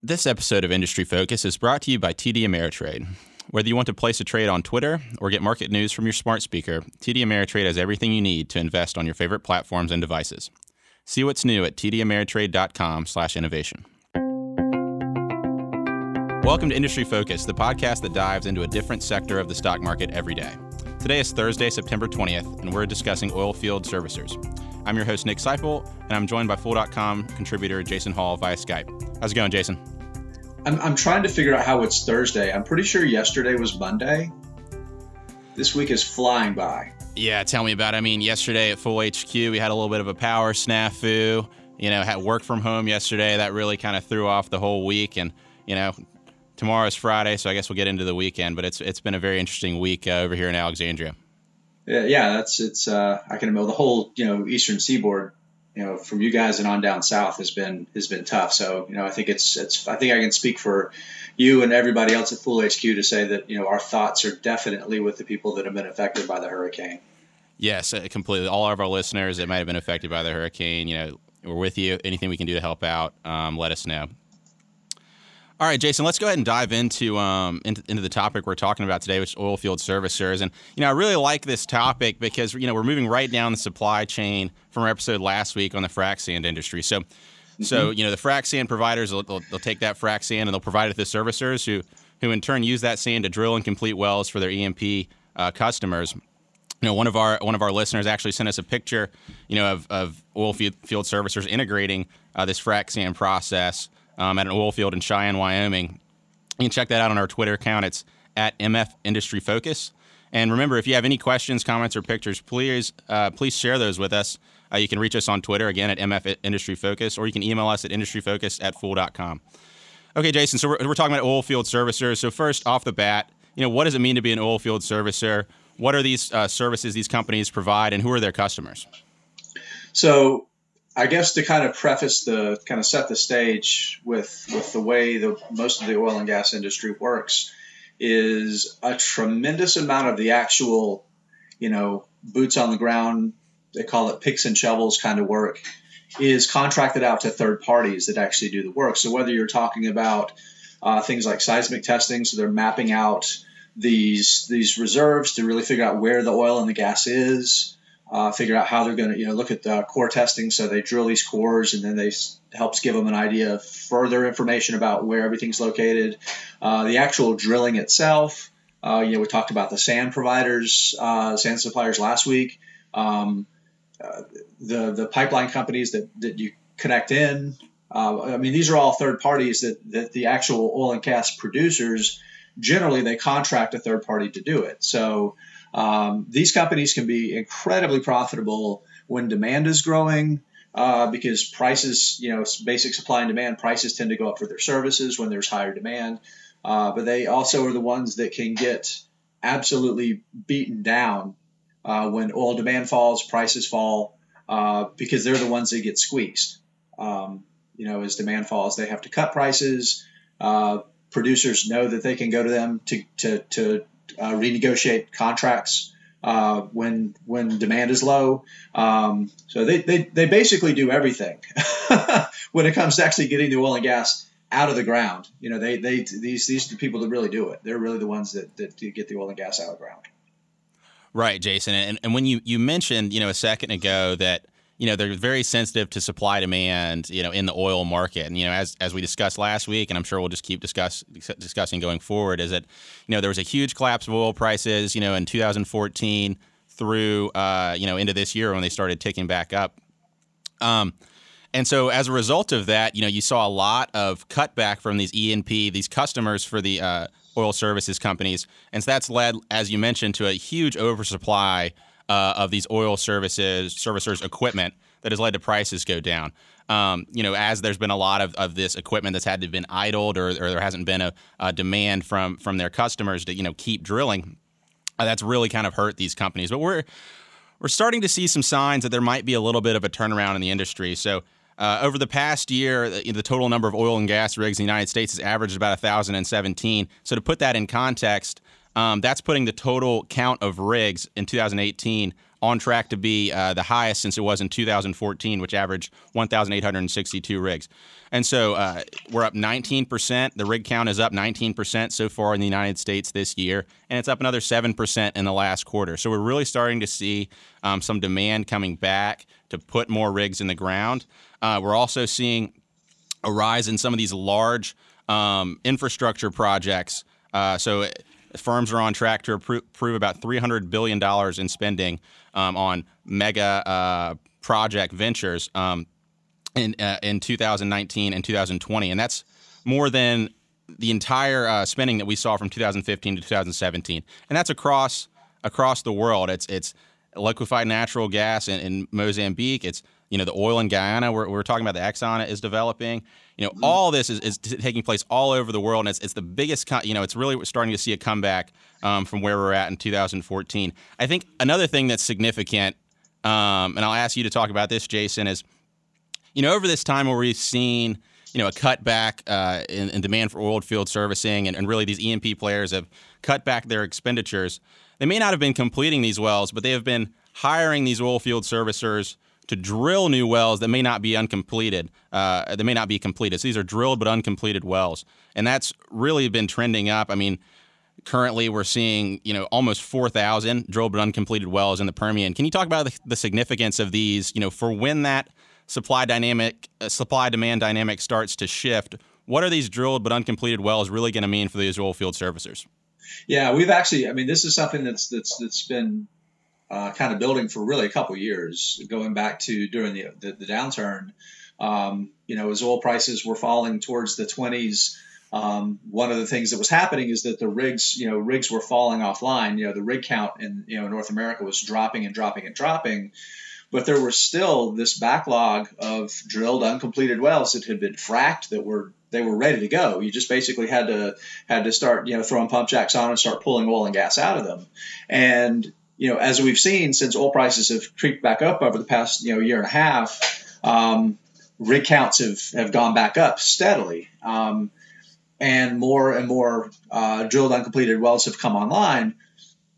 This episode of Industry Focus is brought to you by TD Ameritrade. Whether you want to place a trade on Twitter or get market news from your smart speaker, TD Ameritrade has everything you need to invest on your favorite platforms and devices. See what's new at tdameritrade.com/innovation. Welcome to Industry Focus, the podcast that dives into a different sector of the stock market every day. Today is Thursday, September 20th, and we're discussing oil field servicers. I'm your host, Nick Seipel, and I'm joined by Fool.com contributor Jason Hall via Skype. How's it going, Jason? I'm trying to figure out how it's Thursday. I'm pretty sure yesterday was Monday. This week is flying by. Yeah, tell me about it. I mean, yesterday at Fool HQ, we had a little bit of a power snafu. You know, had work from home yesterday. That really kind of threw off the whole week. And, you know, tomorrow is Friday, so I guess we'll get into the weekend. But it's been a very interesting week over here in Alexandria. Yeah, I can imagine the whole, Eastern Seaboard, from you guys and on down south has been tough. So, I think I think I can speak for you and everybody else at Fool HQ to say that, our thoughts are definitely with the people that have been affected by the hurricane. Yes, completely. All of our listeners that might have been affected by the hurricane, we're with you. Anything we can do to help out, let us know. All right, Jason, let's go ahead and dive into the topic we're talking about today, which is oil field servicers. And, I really like this topic because, we're moving right down the supply chain from our episode last week on the frac sand industry. So the frac sand providers, they'll take that frac sand and they'll provide it to the servicers who in turn use that sand to drill and complete wells for their E&P customers. One of our listeners actually sent us a picture, of oil field servicers integrating this frac sand process at an oil field in Cheyenne, Wyoming. You can check that out on our Twitter account. It's at MF Industry Focus. And remember, if you have any questions, comments, or pictures, please share those with us. You can reach us on Twitter, again, at MF Industry Focus, or you can email us at industryfocus@fool.com. Okay, Jason, so we're talking about oil field servicers. So first, off the bat, what does it mean to be an oil field servicer? What are these services these companies provide, and who are their customers? So I guess to kind of preface set the stage with the way most of the oil and gas industry works is a tremendous amount of the actual, boots on the ground, they call it picks and shovels kind of work, is contracted out to third parties that actually do the work. So whether you're talking about things like seismic testing, so they're mapping out these reserves to really figure out where the oil and the gas is, figure out how they're going to, look at the core testing. So they drill these cores and then they helps give them an idea of further information about where everything's located. The actual drilling itself, we talked about the sand providers, sand suppliers last week. The pipeline companies that you connect in. These are all third parties that the actual oil and gas producers, generally they contract a third party to do it. So these companies can be incredibly profitable when demand is growing because prices, basic supply and demand, prices tend to go up for their services when there's higher demand. But they also are the ones that can get absolutely beaten down when oil demand falls, prices fall, because they're the ones that get squeezed. As demand falls, they have to cut prices. Producers know that they can go to them to renegotiate contracts when demand is low. So they basically do everything when it comes to actually getting the oil and gas out of the ground. These are the people that really do it. They're really the ones that get the oil and gas out of the ground. Right, Jason. And when you mentioned, a second ago that, they're very sensitive to supply demand, in the oil market. And, as we discussed last week, and I'm sure we'll just keep discussing going forward, is that, there was a huge collapse of oil prices, in 2014 through, into this year when they started ticking back up. And so as a result of that, you saw a lot of cutback from these E&P, these customers for the oil services companies. And so that's led, as you mentioned, to a huge oversupply of these oil servicers equipment that has led to prices go down. As there's been a lot of this equipment that's had to have been idled or there hasn't been a demand from their customers to, keep drilling, that's really kind of hurt these companies. But we're starting to see some signs that there might be a little bit of a turnaround in the industry. So over the past year, the total number of oil and gas rigs in the United States has averaged about 1,017. So to put that in context, that's putting the total count of rigs in 2018 on track to be the highest since it was in 2014, which averaged 1,862 rigs. And so we're up 19%. The rig count is up 19% so far in the United States this year, and it's up another 7% in the last quarter. So we're really starting to see some demand coming back to put more rigs in the ground. We're also seeing a rise in some of these large infrastructure projects. So firms are on track to approve about $300 billion in spending on mega project ventures in 2019 and 2020. And that's more than the entire spending that we saw from 2015 to 2017. And that's across the world. It's liquefied natural gas in Mozambique. It's, you know, the oil in Guyana. We're talking about the Exxon is developing. You know, all this is taking place all over the world, and it's the biggest. It's really starting to see a comeback from where we're at in 2014. I think another thing that's significant, and I'll ask you to talk about this, Jason, is, you know, over this time where we've seen, you know, a cutback in demand for oil field servicing, and really these E&P players have cut back their expenditures. They may not have been completing these wells, but they have been hiring these oil field servicers to drill new wells that may not be uncompleted, that may not be completed. So these are drilled but uncompleted wells, and that's really been trending up. I mean, currently we're seeing, you know, almost 4,000 drilled but uncompleted wells in the Permian. Can you talk about the significance of these? You know, for when that supply demand dynamic starts to shift, what are these drilled but uncompleted wells really going to mean for these oil field servicers? Yeah, we've actually. I mean, this is something that's been kind of building for really a couple of years, going back to during the downturn. You know, as oil prices were falling towards the 20s, one of the things that was happening is that the rigs, you know, rigs were falling offline. You know, the rig count in, you know, North America was dropping and dropping and dropping, but there was still this backlog of drilled uncompleted wells that had been fracked that were ready to go. You just basically had to start, you know, throwing pump jacks on and start pulling oil and gas out of them. And, you know, as we've seen, since oil prices have creeped back up over the past, you know, year and a half, rig counts have gone back up steadily, and more drilled uncompleted wells have come online.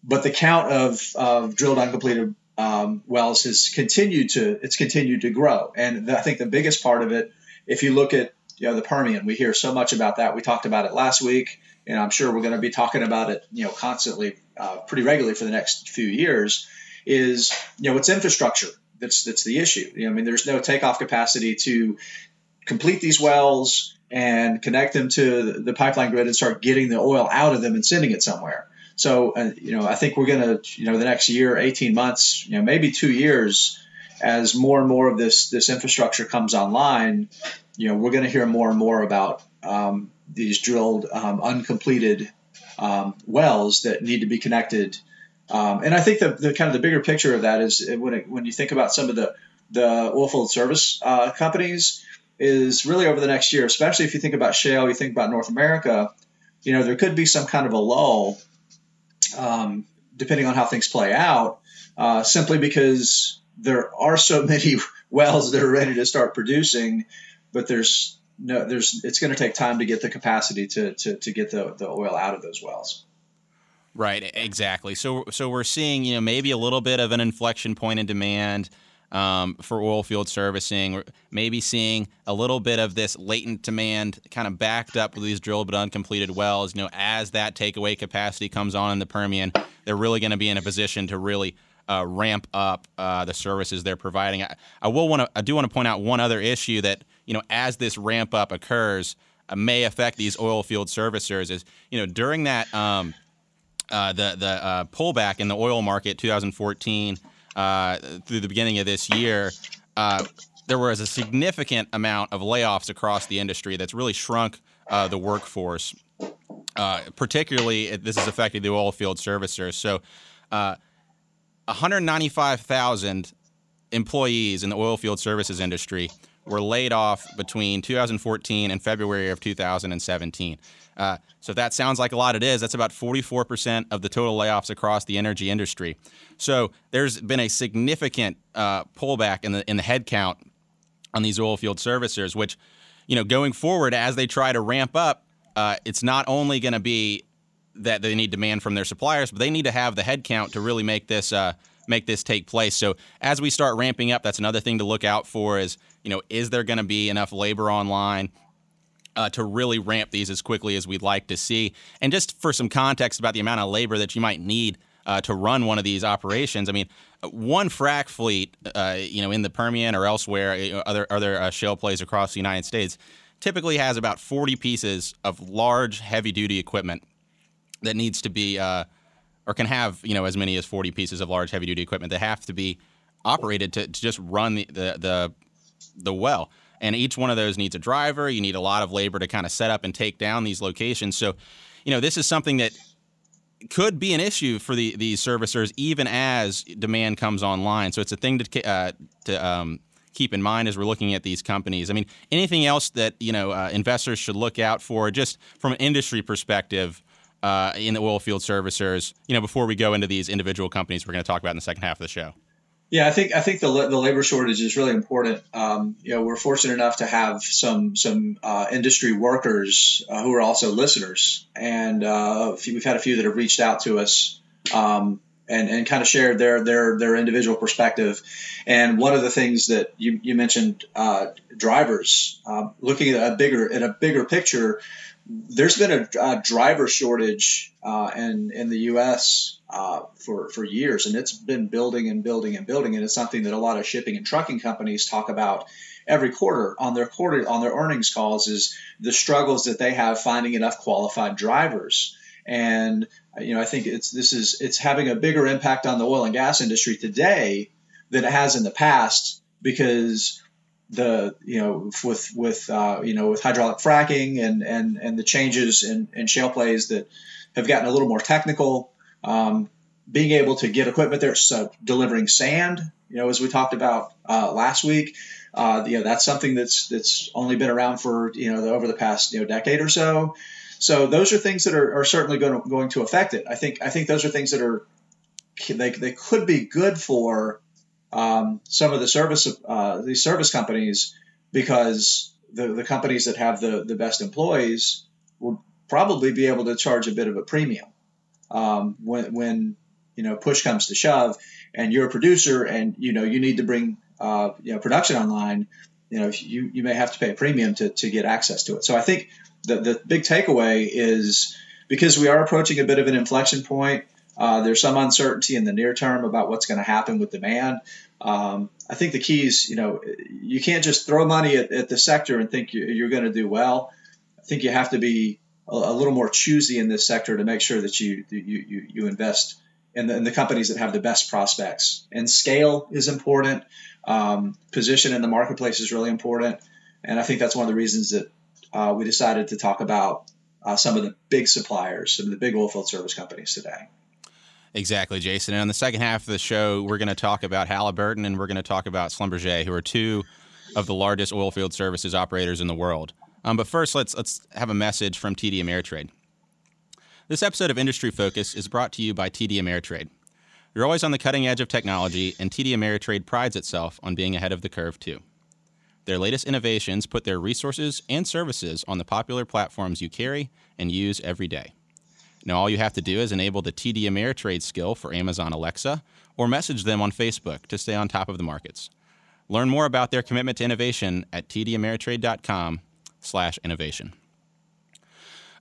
But the count of drilled uncompleted wells has continued to grow, and I think the biggest part of it, if you look at, you know, the Permian, we hear so much about that. We talked about it last week, and I'm sure we're going to be talking about it, you know, constantly, pretty regularly for the next few years. Is, you know, it's infrastructure that's the issue. You know, I mean, there's no takeoff capacity to complete these wells and connect them to the pipeline grid and start getting the oil out of them and sending it somewhere. So, you know, I think we're going to, you know, the next year, 18 months, you know, maybe 2 years, as more and more of this infrastructure comes online, you know, we're going to hear more and more about these drilled, uncompleted wells that need to be connected. And I think the kind of the bigger picture of that is when you think about some of the oilfield service companies, is really over the next year, especially if you think about shale, you think about North America, you know, there could be some kind of a lull, depending on how things play out, simply because there are so many wells that are ready to start producing, but it's going to take time to get the capacity to get the oil out of those wells. Right, exactly. So we're seeing, you know, maybe a little bit of an inflection point in demand for oil field servicing. We're maybe seeing a little bit of this latent demand kind of backed up with these drilled but uncompleted wells. You know, as that takeaway capacity comes on in the Permian, they're really going to be in a position to really ramp up the services they're providing. I do want to point out one other issue that, you know, as this ramp up occurs, may affect these oil field servicers is, you know, during that the pullback in the oil market 2014 through the beginning of this year, there was a significant amount of layoffs across the industry that's really shrunk the workforce. Particularly, this is affecting the oil field servicers. So, 195,000 employees in the oil field services industry were laid off between 2014 and February of 2017. So if that sounds like a lot, it is. That's about 44% of the total layoffs across the energy industry. So there's been a significant pullback in the headcount on these oil field servicers, which, you know, going forward as they try to ramp up, it's not only going to be that they need demand from their suppliers, but they need to have the headcount to really make this make this take place. So as we start ramping up, that's another thing to look out for is, you know, is there going to be enough labor online to really ramp these as quickly as we'd like to see? And just for some context about the amount of labor that you might need to run one of these operations, I mean, one frac fleet, in the Permian or elsewhere, other shale plays across the United States, typically has about 40 pieces of large, heavy-duty equipment that needs to be, or can have, as many as 40 pieces of large, heavy-duty equipment that have to be operated to just run the well. And each one of those needs a driver. You need a lot of labor to kind of set up and take down these locations. So, this is something that could be an issue for these servicers, even as demand comes online. So it's a thing to keep in mind as we're looking at these companies. I mean, anything else that investors should look out for, just from an industry perspective, in the oil field servicers? Before we go into these individual companies, we're going to talk about in the second half of the show. Yeah, I think the labor shortage is really important. We're fortunate enough to have some industry workers who are also listeners, and we've had a few that have reached out to us and kind of shared their individual perspective. And one of the things that you mentioned, drivers, looking at a bigger picture, there's been a driver shortage in the U.S. For years, and it's been building, and it's something that a lot of shipping and trucking companies talk about every quarter on their earnings calls, is the struggles that they have finding enough qualified drivers. And I think it's having a bigger impact on the oil and gas industry today than it has in the past, because with hydraulic fracking and the changes in shale plays that have gotten a little more technical. Being able to get equipment there, so delivering sand, as we talked about last week, that's something that's only been around for over the past decade or so. So those are things that are certainly going to affect it. I think those are things that are they could be good for some of the these service companies, because the companies that have the best employees will probably be able to charge a bit of a premium. When push comes to shove, and you're a producer, and you need to bring production online, you may have to pay a premium to get access to it. So I think the big takeaway is, because we are approaching a bit of an inflection point, there's some uncertainty in the near term about what's going to happen with demand. I think the key is, you can't just throw money at the sector and think you're going to do well. I think you have to be a little more choosy in this sector to make sure that you invest in the companies that have the best prospects. And scale is important. Position in the marketplace is really important. And I think that's one of the reasons that we decided to talk about some of the big suppliers, some of the big oilfield service companies today. Exactly, Jason. And on the second half of the show, we're going to talk about Halliburton, and we're going to talk about Schlumberger, who are two of the largest oilfield services operators in the world. But first, let's have a message from TD Ameritrade. This episode of Industry Focus is brought to you by TD Ameritrade. You're always on the cutting edge of technology, and TD Ameritrade prides itself on being ahead of the curve, too. Their latest innovations put their resources and services on the popular platforms you carry and use every day. Now all you have to do is enable the TD Ameritrade skill for Amazon Alexa, or message them on Facebook to stay on top of the markets. Learn more about their commitment to innovation at tdameritrade.com/innovation.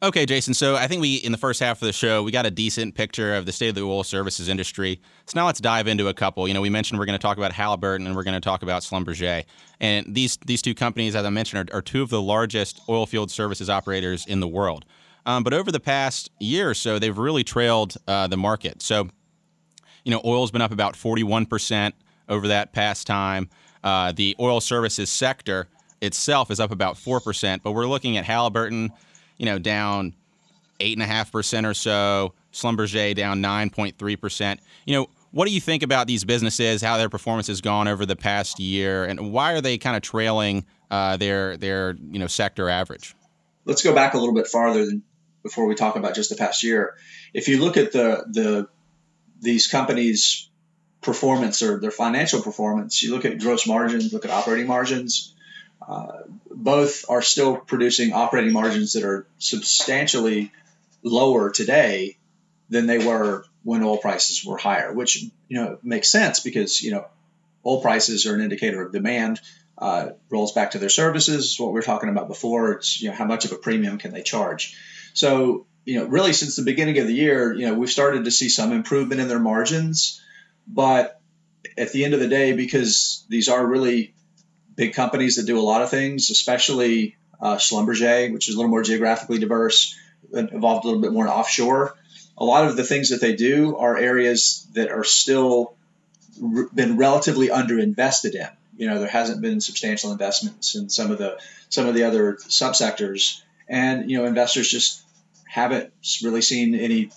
Okay, Jason, so I think in the first half of the show, we got a decent picture of the state of the oil services industry. So now let's dive into a couple. We mentioned we're going to talk about Halliburton, and we're going to talk about Schlumberger. And these two companies, as I mentioned, are two of the largest oil field services operators in the world. But over the past year or so, they've really trailed the market. So, oil's been up about 41% over that past time. The oil services sector itself is up about 4%, but we're looking at Halliburton, down 8.5% or so, Schlumberger down 9.3%. What do you think about these businesses, how their performance has gone over the past year, and why are they kind of trailing their sector average? Let's go back a little bit farther before we talk about just the past year. If you look at these companies' performance or their financial performance, you look at gross margins, look at operating margins. Both are still producing operating margins that are substantially lower today than they were when oil prices were higher, which, makes sense because, oil prices are an indicator of demand, rolls back to their services, what we were talking about before. It's, how much of a premium can they charge? So, really since the beginning of the year, we've started to see some improvement in their margins, but at the end of the day, because these are really big companies that do a lot of things, especially Schlumberger, which is a little more geographically diverse, involved a little bit more in offshore. A lot of the things that they do are areas that are still been relatively underinvested in. There hasn't been substantial investments in some of the other subsectors, and investors just haven't really seen any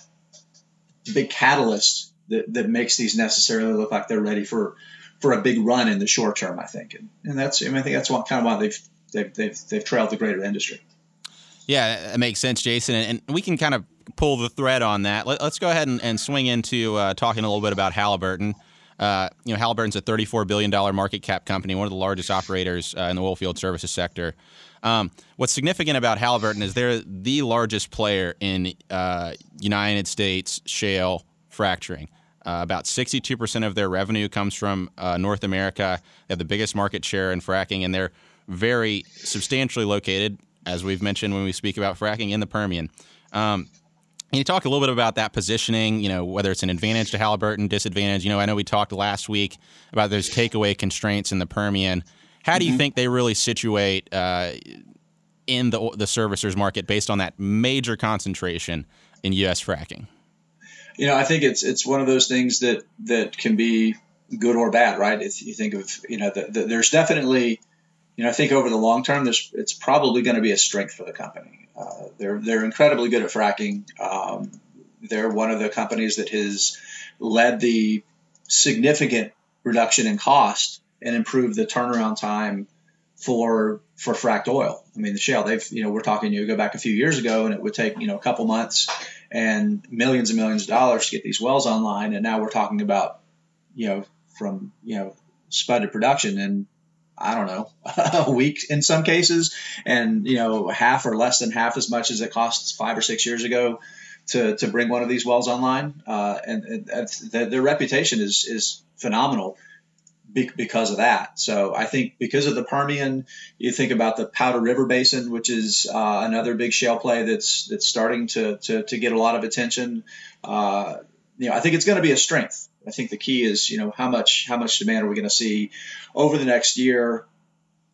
big catalyst that makes these necessarily look like they're ready for a big run in the short term. I think, and that's why they've trailed the greater industry. Yeah, it makes sense, Jason, and we can kind of pull the thread on that. Let's go ahead and swing into talking a little bit about Halliburton. Halliburton's a $34 billion market cap company, one of the largest operators in the oilfield services sector. What's significant about Halliburton is they're the largest player in United States shale fracturing. About 62% of their revenue comes from North America. They have the biggest market share in fracking, and they're very substantially located, as we've mentioned when we speak about fracking, in the Permian. Can you talk a little bit about that positioning, whether it's an advantage to Halliburton, disadvantage? I know we talked last week about those takeaway constraints in the Permian. How do you think they really situate in the servicers market based on that major concentration in U.S. fracking? I think it's one of those things that can be good or bad, right? If you think of, there's definitely, I think over the long term, it's probably going to be a strength for the company. They're incredibly good at fracking. They're one of the companies that has led the significant reduction in cost and improved the turnaround time for fracked oil. I mean, the shale, we're talking, you go back a few years ago and it would take, a couple months and millions of dollars to get these wells online. And now we're talking about, from, spud to production and I don't know, a week in some cases, and half or less than half as much as it costs 5 or 6 years ago to bring one of these wells online. And their reputation is phenomenal because of that. So I think because of the Permian, you think about the Powder River Basin, which is another big shale play that's starting to get a lot of attention. I think it's going to be a strength. I think the key is, how much demand are we going to see over the next year?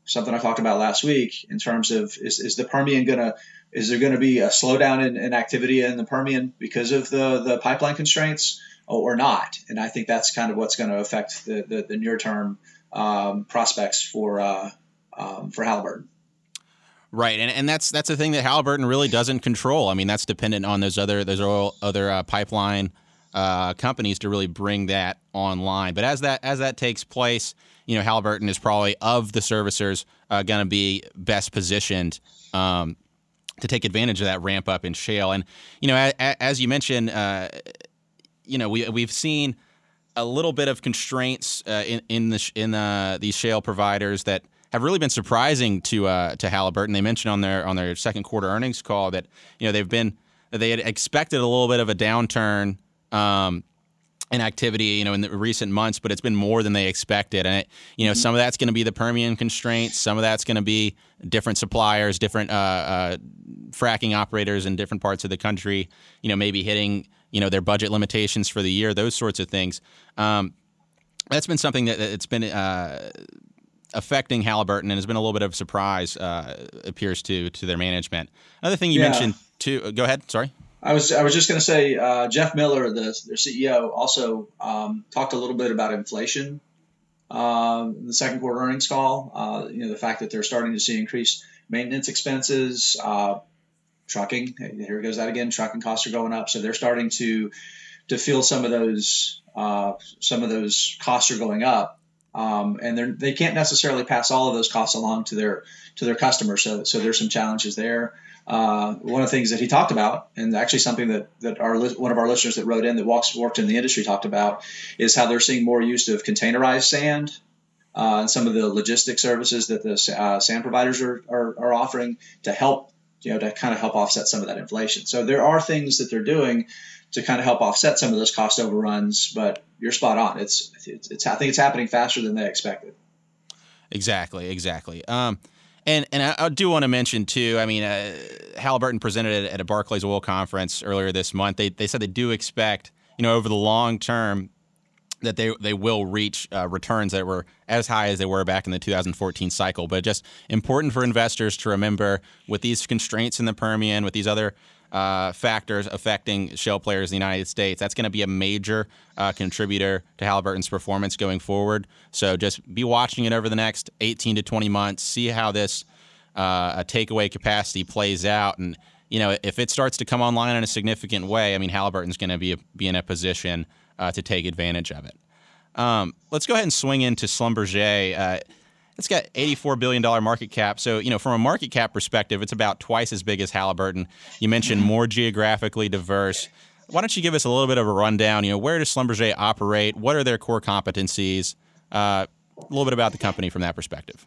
Something I talked about last week in terms of is the Permian is there going to be a slowdown in activity in the Permian because of the pipeline constraints or not? And I think that's kind of what's going to affect the near term prospects for Halliburton. Right, and that's the thing that Halliburton really doesn't control. I mean, that's dependent on those other pipeline companies to really bring that online. But as that takes place, Halliburton is probably of the servicers going to be best positioned to take advantage of that ramp up in shale. And as you mentioned, we've seen a little bit of constraints in these shale providers that have really been surprising to Halliburton. They mentioned on their second quarter earnings call that they had expected a little bit of a downturn in activity, in the recent months, but it's been more than they expected. And, some of that's going to be the Permian constraints. Some of that's going to be different suppliers, different fracking operators in different parts of the country, maybe hitting, their budget limitations for the year, those sorts of things. That's been something that's been affecting Halliburton and has been a little bit of a surprise, appears to their management. Another thing you mentioned too, go ahead, sorry. I was just going to say, Jeff Miller, their CEO, also talked a little bit about inflation in the second quarter earnings call. The fact that they're starting to see increased maintenance expenses, trucking. Here goes that again. Trucking costs are going up, so they're starting to feel some of those. Some of those costs are going up, and they can't necessarily pass all of those costs along to their customers. So there's some challenges there. One of the things that he talked about, and actually something that one of our listeners that wrote in that worked in the industry talked about, is how they're seeing more use of containerized sand and some of the logistic services that the sand providers are offering to help to kind of help offset some of that inflation. So there are things that they're doing to kind of help offset some of those cost overruns, but you're spot on. I think it's happening faster than they expected. Exactly. And I do want to mention too, Halliburton presented at a Barclays Oil Conference earlier this month. They said they do expect, over the long term, that they will reach returns that were as high as they were back in the 2014 cycle. But just important for investors to remember, with these constraints in the Permian, with these other factors affecting shale players in the United States, that's going to be a major contributor to Halliburton's performance going forward. So just be watching it over the next 18 to 20 months, see how this takeaway capacity plays out. And, if it starts to come online in a significant way, Halliburton's going to be in a position to take advantage of it. Let's go ahead and swing into Schlumberger. It's got $84 billion market cap. So, from a market cap perspective, it's about twice as big as Halliburton. You mentioned more geographically diverse. Why don't you give us a little bit of a rundown? Where does Schlumberger operate? What are their core competencies? A little bit about the company from that perspective.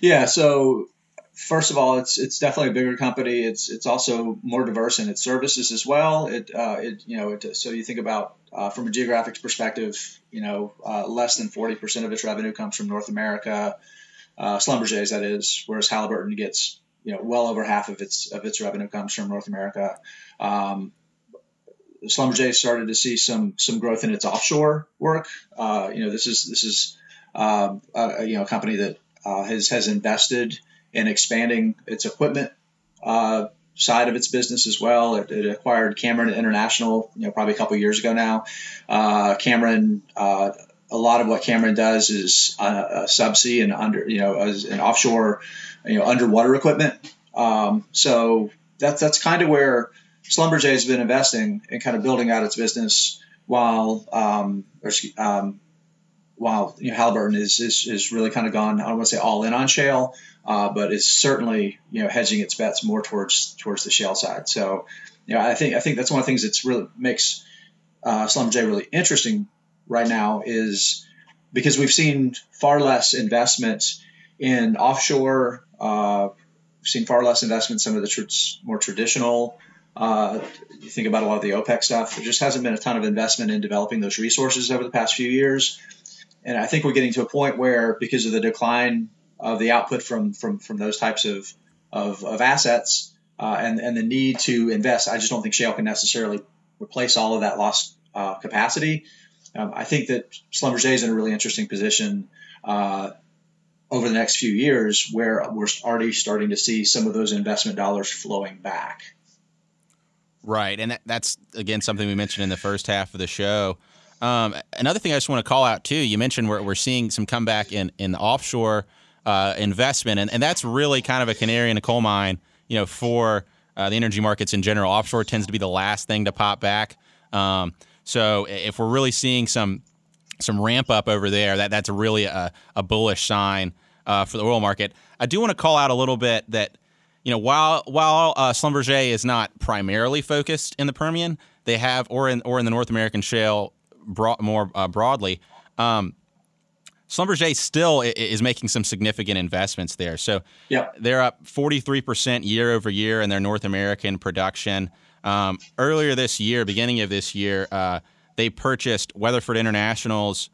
Yeah, so first of all, it's definitely a bigger company. It's also more diverse in its services as well. So you think about from a geographic perspective, less than 40% of its revenue comes from North America, Schlumberger's that is, whereas Halliburton gets well over half of its revenue comes from North America. Schlumberger started to see some growth in its offshore work. This is a company that has invested in expanding its equipment side of its business as well. It acquired Cameron International, probably a couple of years ago now. A lot of what Cameron does is subsea and offshore, underwater equipment. So that's kind of where Schlumberger has been investing and kind of building out its business, while Halliburton is really kind of gone, I don't want to say all in on shale, but it's certainly hedging its bets more towards the shale side. So I think that's one of the things that's really makes Schlumberger really interesting right now, is because we've seen far less investment in offshore. We've seen far less investment in some of the more traditional. You think about a lot of the OPEC stuff. There just hasn't been a ton of investment in developing those resources over the past few years. And I think we're getting to a point where, because of the decline of the output from those types of assets and the need to invest, I just don't think shale can necessarily replace all of that lost capacity. I think that Schlumberger is in a really interesting position over the next few years, where we're already starting to see some of those investment dollars flowing back. Right, and that's, again, something we mentioned in the first half of the show. Another thing I just want to call out, too, you mentioned we're seeing some comeback in the offshore investment, and that's really kind of a canary in a coal mine, for the energy markets in general. Offshore tends to be the last thing to pop back. So if we're really seeing some ramp up over there, that's really a bullish sign for the oil market. I do want to call out a little bit that, while Schlumberger is not primarily focused in the Permian, they have, or in the North American shale more broadly, Schlumberger still is making some significant investments there. So They're up 43% year over year in their North American production. Beginning of this year, they purchased Weatherford International's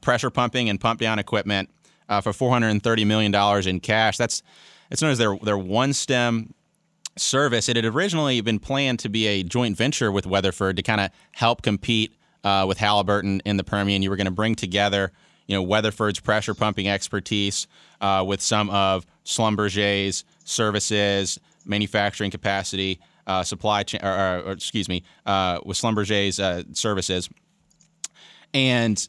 pressure pumping and pump down equipment for $430 million in cash. It's known as their OneStim service. It had originally been planned to be a joint venture with Weatherford to kind of help compete with Halliburton in the Permian. You were going to bring together, Weatherford's pressure pumping expertise with some of Schlumberger's services, manufacturing capacity, supply chain, with Schlumberger's services. And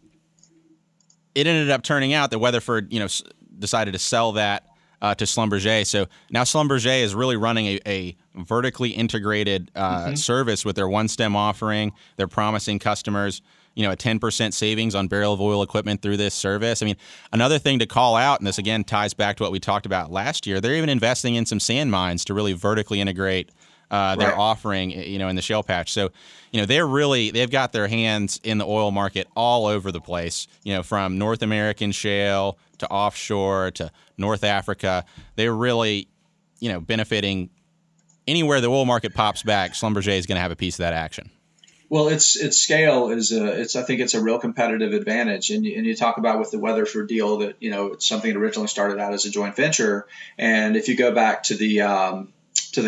it ended up turning out that Weatherford, decided to sell that to Schlumberger. So now Schlumberger is really running a vertically integrated service with their OneStim offering. They're promising customers, a 10% savings on barrel of oil equipment through this service. Another thing to call out, and this again ties back to what we talked about last year, they're even investing in some sand mines to really vertically integrate their offering, in the shale patch. So, they've got their hands in the oil market all over the place, from North American shale to offshore to North Africa. They're really, benefiting anywhere the oil market pops back, Schlumberger is going to have a piece of that action. Well, its scale is I think it's a real competitive advantage. And you talk about with the Weatherford deal that, you know, it's something that originally started out as a joint venture. And if you go back to the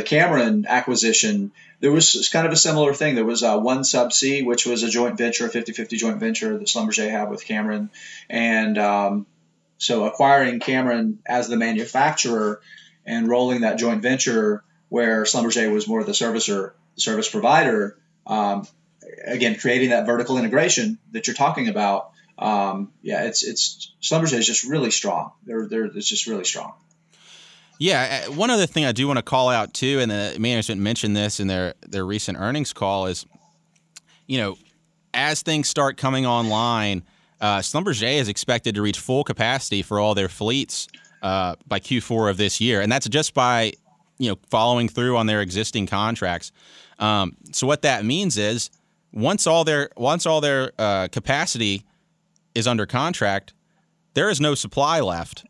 Cameron acquisition, there was kind of a similar thing. There was OneSubsea, which was a joint venture, a 50-50 joint venture that Schlumberger had with Cameron. And so acquiring Cameron as the manufacturer and rolling that joint venture where Schlumberger was more the service provider, again, creating that vertical integration that you're talking about, it's Schlumberger is just really strong. It's just really strong. Yeah, one other thing I do want to call out too, and the management mentioned this in their recent earnings call is, you know, as things start coming online, Schlumberger is expected to reach full capacity for all their fleets by Q4 of this year, and that's just by, you know, following through on their existing contracts. So what that means is once all their capacity is under contract, there is no supply left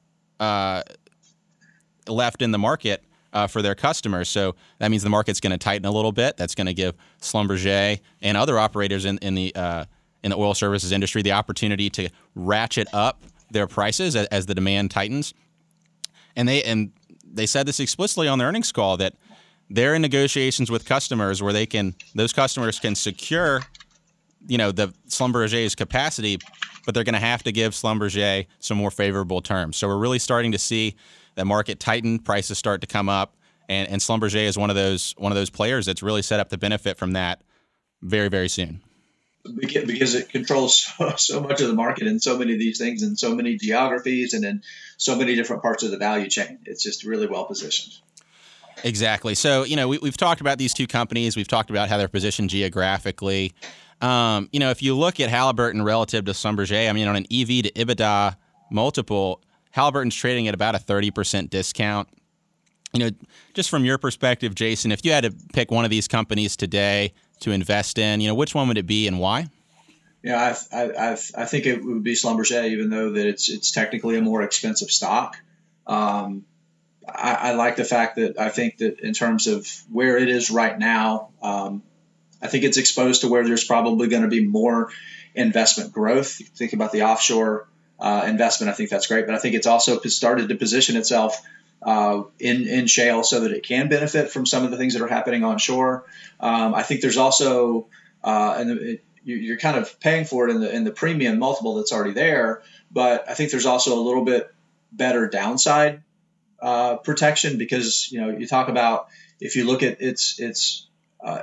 in the market for their customers. So that means the market's going to tighten a little bit. That's going to give Schlumberger and other operators in the oil services industry the opportunity to ratchet up their prices as the demand tightens. And they said this explicitly on the earnings call that they're in negotiations with customers where those customers can secure, you know, the Schlumberger's capacity, but they're going to have to give Schlumberger some more favorable terms. So we're really starting to see that market tighten, prices start to come up, and Schlumberger is one of those players that's really set up to benefit from that very, very soon. Because it controls so much of the market and so many of these things and so many geographies and in so many different parts of the value chain. It's just really well positioned. Exactly. So, you know, we've talked about these two companies. We've talked about how they're positioned geographically. You know, if you look at Halliburton relative to Schlumberger, I mean, on an EV to EBITDA multiple, Halliburton's trading at about a 30% discount. You know, just from your perspective, Jason, if you had to pick one of these companies today to invest in, you know, which one would it be and why? Yeah, I think it would be Schlumberger, even though that it's technically a more expensive stock. I like the fact that I think that in terms of where it is right now, I think it's exposed to where there's probably going to be more investment growth. You think about the offshore investment, I think that's great, but I think it's also started to position itself in shale so that it can benefit from some of the things that are happening onshore. I think there's also, you're kind of paying for it in the premium multiple that's already there, but I think there's also a little bit better downside protection because, you know, you talk about if you look at its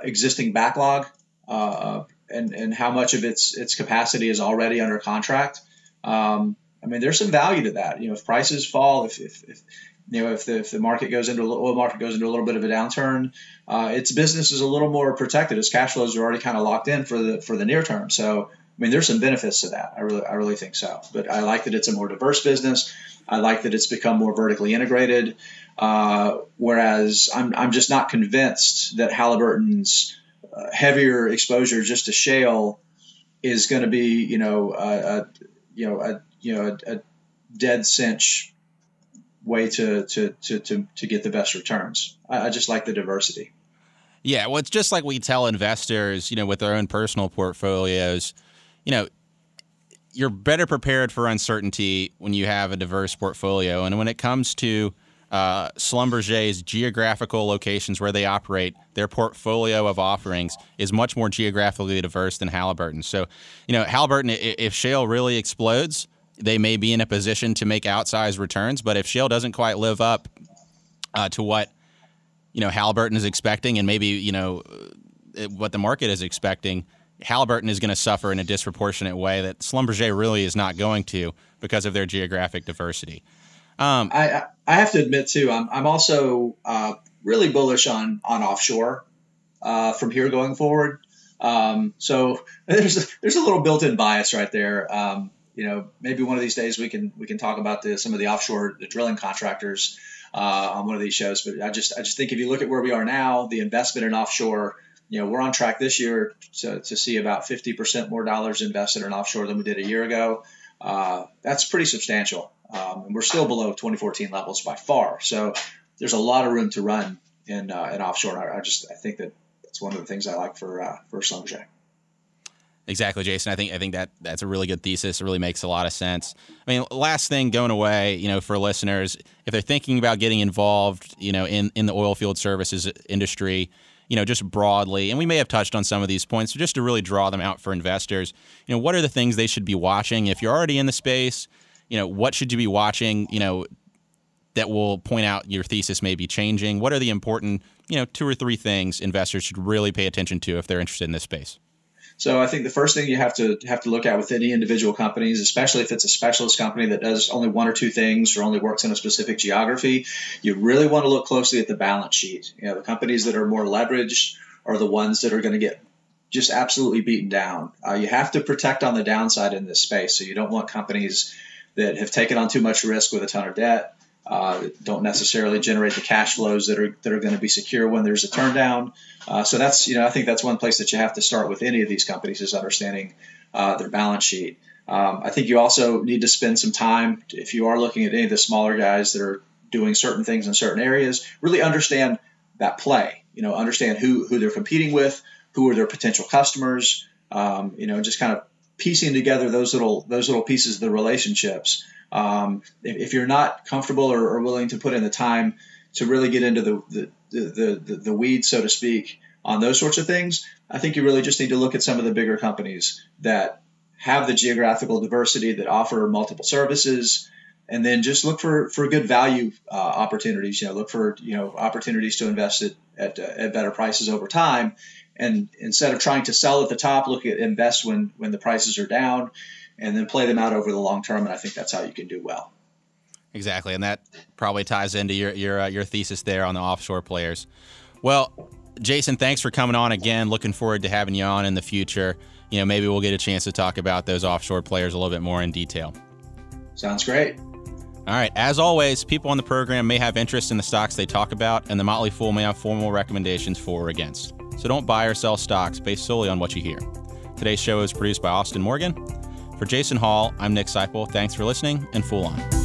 existing backlog and how much of its capacity is already under contract. I mean, there's some value to that. You know, if prices fall, if the oil market goes into a little bit of a downturn, its business is a little more protected. Its cash flows are already kind of locked in for the near term. So, I mean, there's some benefits to that. I really think so. But I like that it's a more diverse business. I like that it's become more vertically integrated. Whereas I'm just not convinced that Halliburton's heavier exposure just to shale is going to be, you know, a dead cinch way to get the best returns. I just like the diversity. Yeah, well, it's just like we tell investors, you know, with their own personal portfolios, you know, you're better prepared for uncertainty when you have a diverse portfolio. And when it comes to Schlumberger's geographical locations where they operate, their portfolio of offerings is much more geographically diverse than Halliburton. So, you know, Halliburton, if shale really explodes, they may be in a position to make outsized returns, but if shale doesn't quite live up to what, you know, Halliburton is expecting and maybe, you know, what the market is expecting, Halliburton is going to suffer in a disproportionate way that Schlumberger really is not going to because of their geographic diversity. I have to admit too, I'm also really bullish on offshore from here going forward. So there's a little built-in bias right there. You know, maybe one of these days we can talk about some of the offshore drilling contractors on one of these shows. But I just think if you look at where we are now, the investment in offshore, you know, we're on track this year to see about 50% more dollars invested in offshore than we did a year ago. That's pretty substantial. And we're still below 2014 levels by far. So there's a lot of room to run in offshore. And I think that that's one of the things I like for Schlumberger. Exactly, Jason. I think that's a really good thesis. It really makes a lot of sense. I mean, last thing going away, for listeners, if they're thinking about getting involved, in the oil field services industry, just broadly, and we may have touched on some of these points, but just to really draw them out for investors, what are the things they should be watching? If you're already in the space, what should you be watching, that will point out your thesis may be changing? What are the important, 2 or 3 things investors should really pay attention to if they're interested in this space? So I think the first thing you have to look at with any individual companies, especially if it's a specialist company that does only 1 or 2 things or only works in a specific geography, you really want to look closely at the balance sheet. The companies that are more leveraged are the ones that are going to get just absolutely beaten down. You have to protect on the downside in this space. So you don't want companies that have taken on too much risk with a ton of debt, don't necessarily generate the cash flows that are going to be secure when there's a turndown. So that's, I think that's one place that you have to start with any of these companies is understanding their balance sheet. I think you also need to spend some time, if you are looking at any of the smaller guys that are doing certain things in certain areas, really understand that play, understand who they're competing with, who are their potential customers, just kind of piecing together those little pieces of the relationships. If you're not comfortable or willing to put in the time to really get into the weeds, so to speak, on those sorts of things, I think you really just need to look at some of the bigger companies that have the geographical diversity, that offer multiple services, and then just look for good value opportunities. Look for opportunities to invest at better prices over time, and instead of trying to sell at the top, look at invest when the prices are down, and then play them out over the long term. And I think that's how you can do well. Exactly. And that probably ties into your thesis there on the offshore players. Well, Jason, thanks for coming on again. Looking forward to having you on in the future. Maybe we'll get a chance to talk about those offshore players a little bit more in detail. Sounds great. All right. As always, people on the program may have interest in the stocks they talk about, and the Motley Fool may have formal recommendations for or against. So don't buy or sell stocks based solely on what you hear. Today's show is produced by Austin Morgan. For Jason Hall, I'm Nick Seipel. Thanks for listening, and Fool On.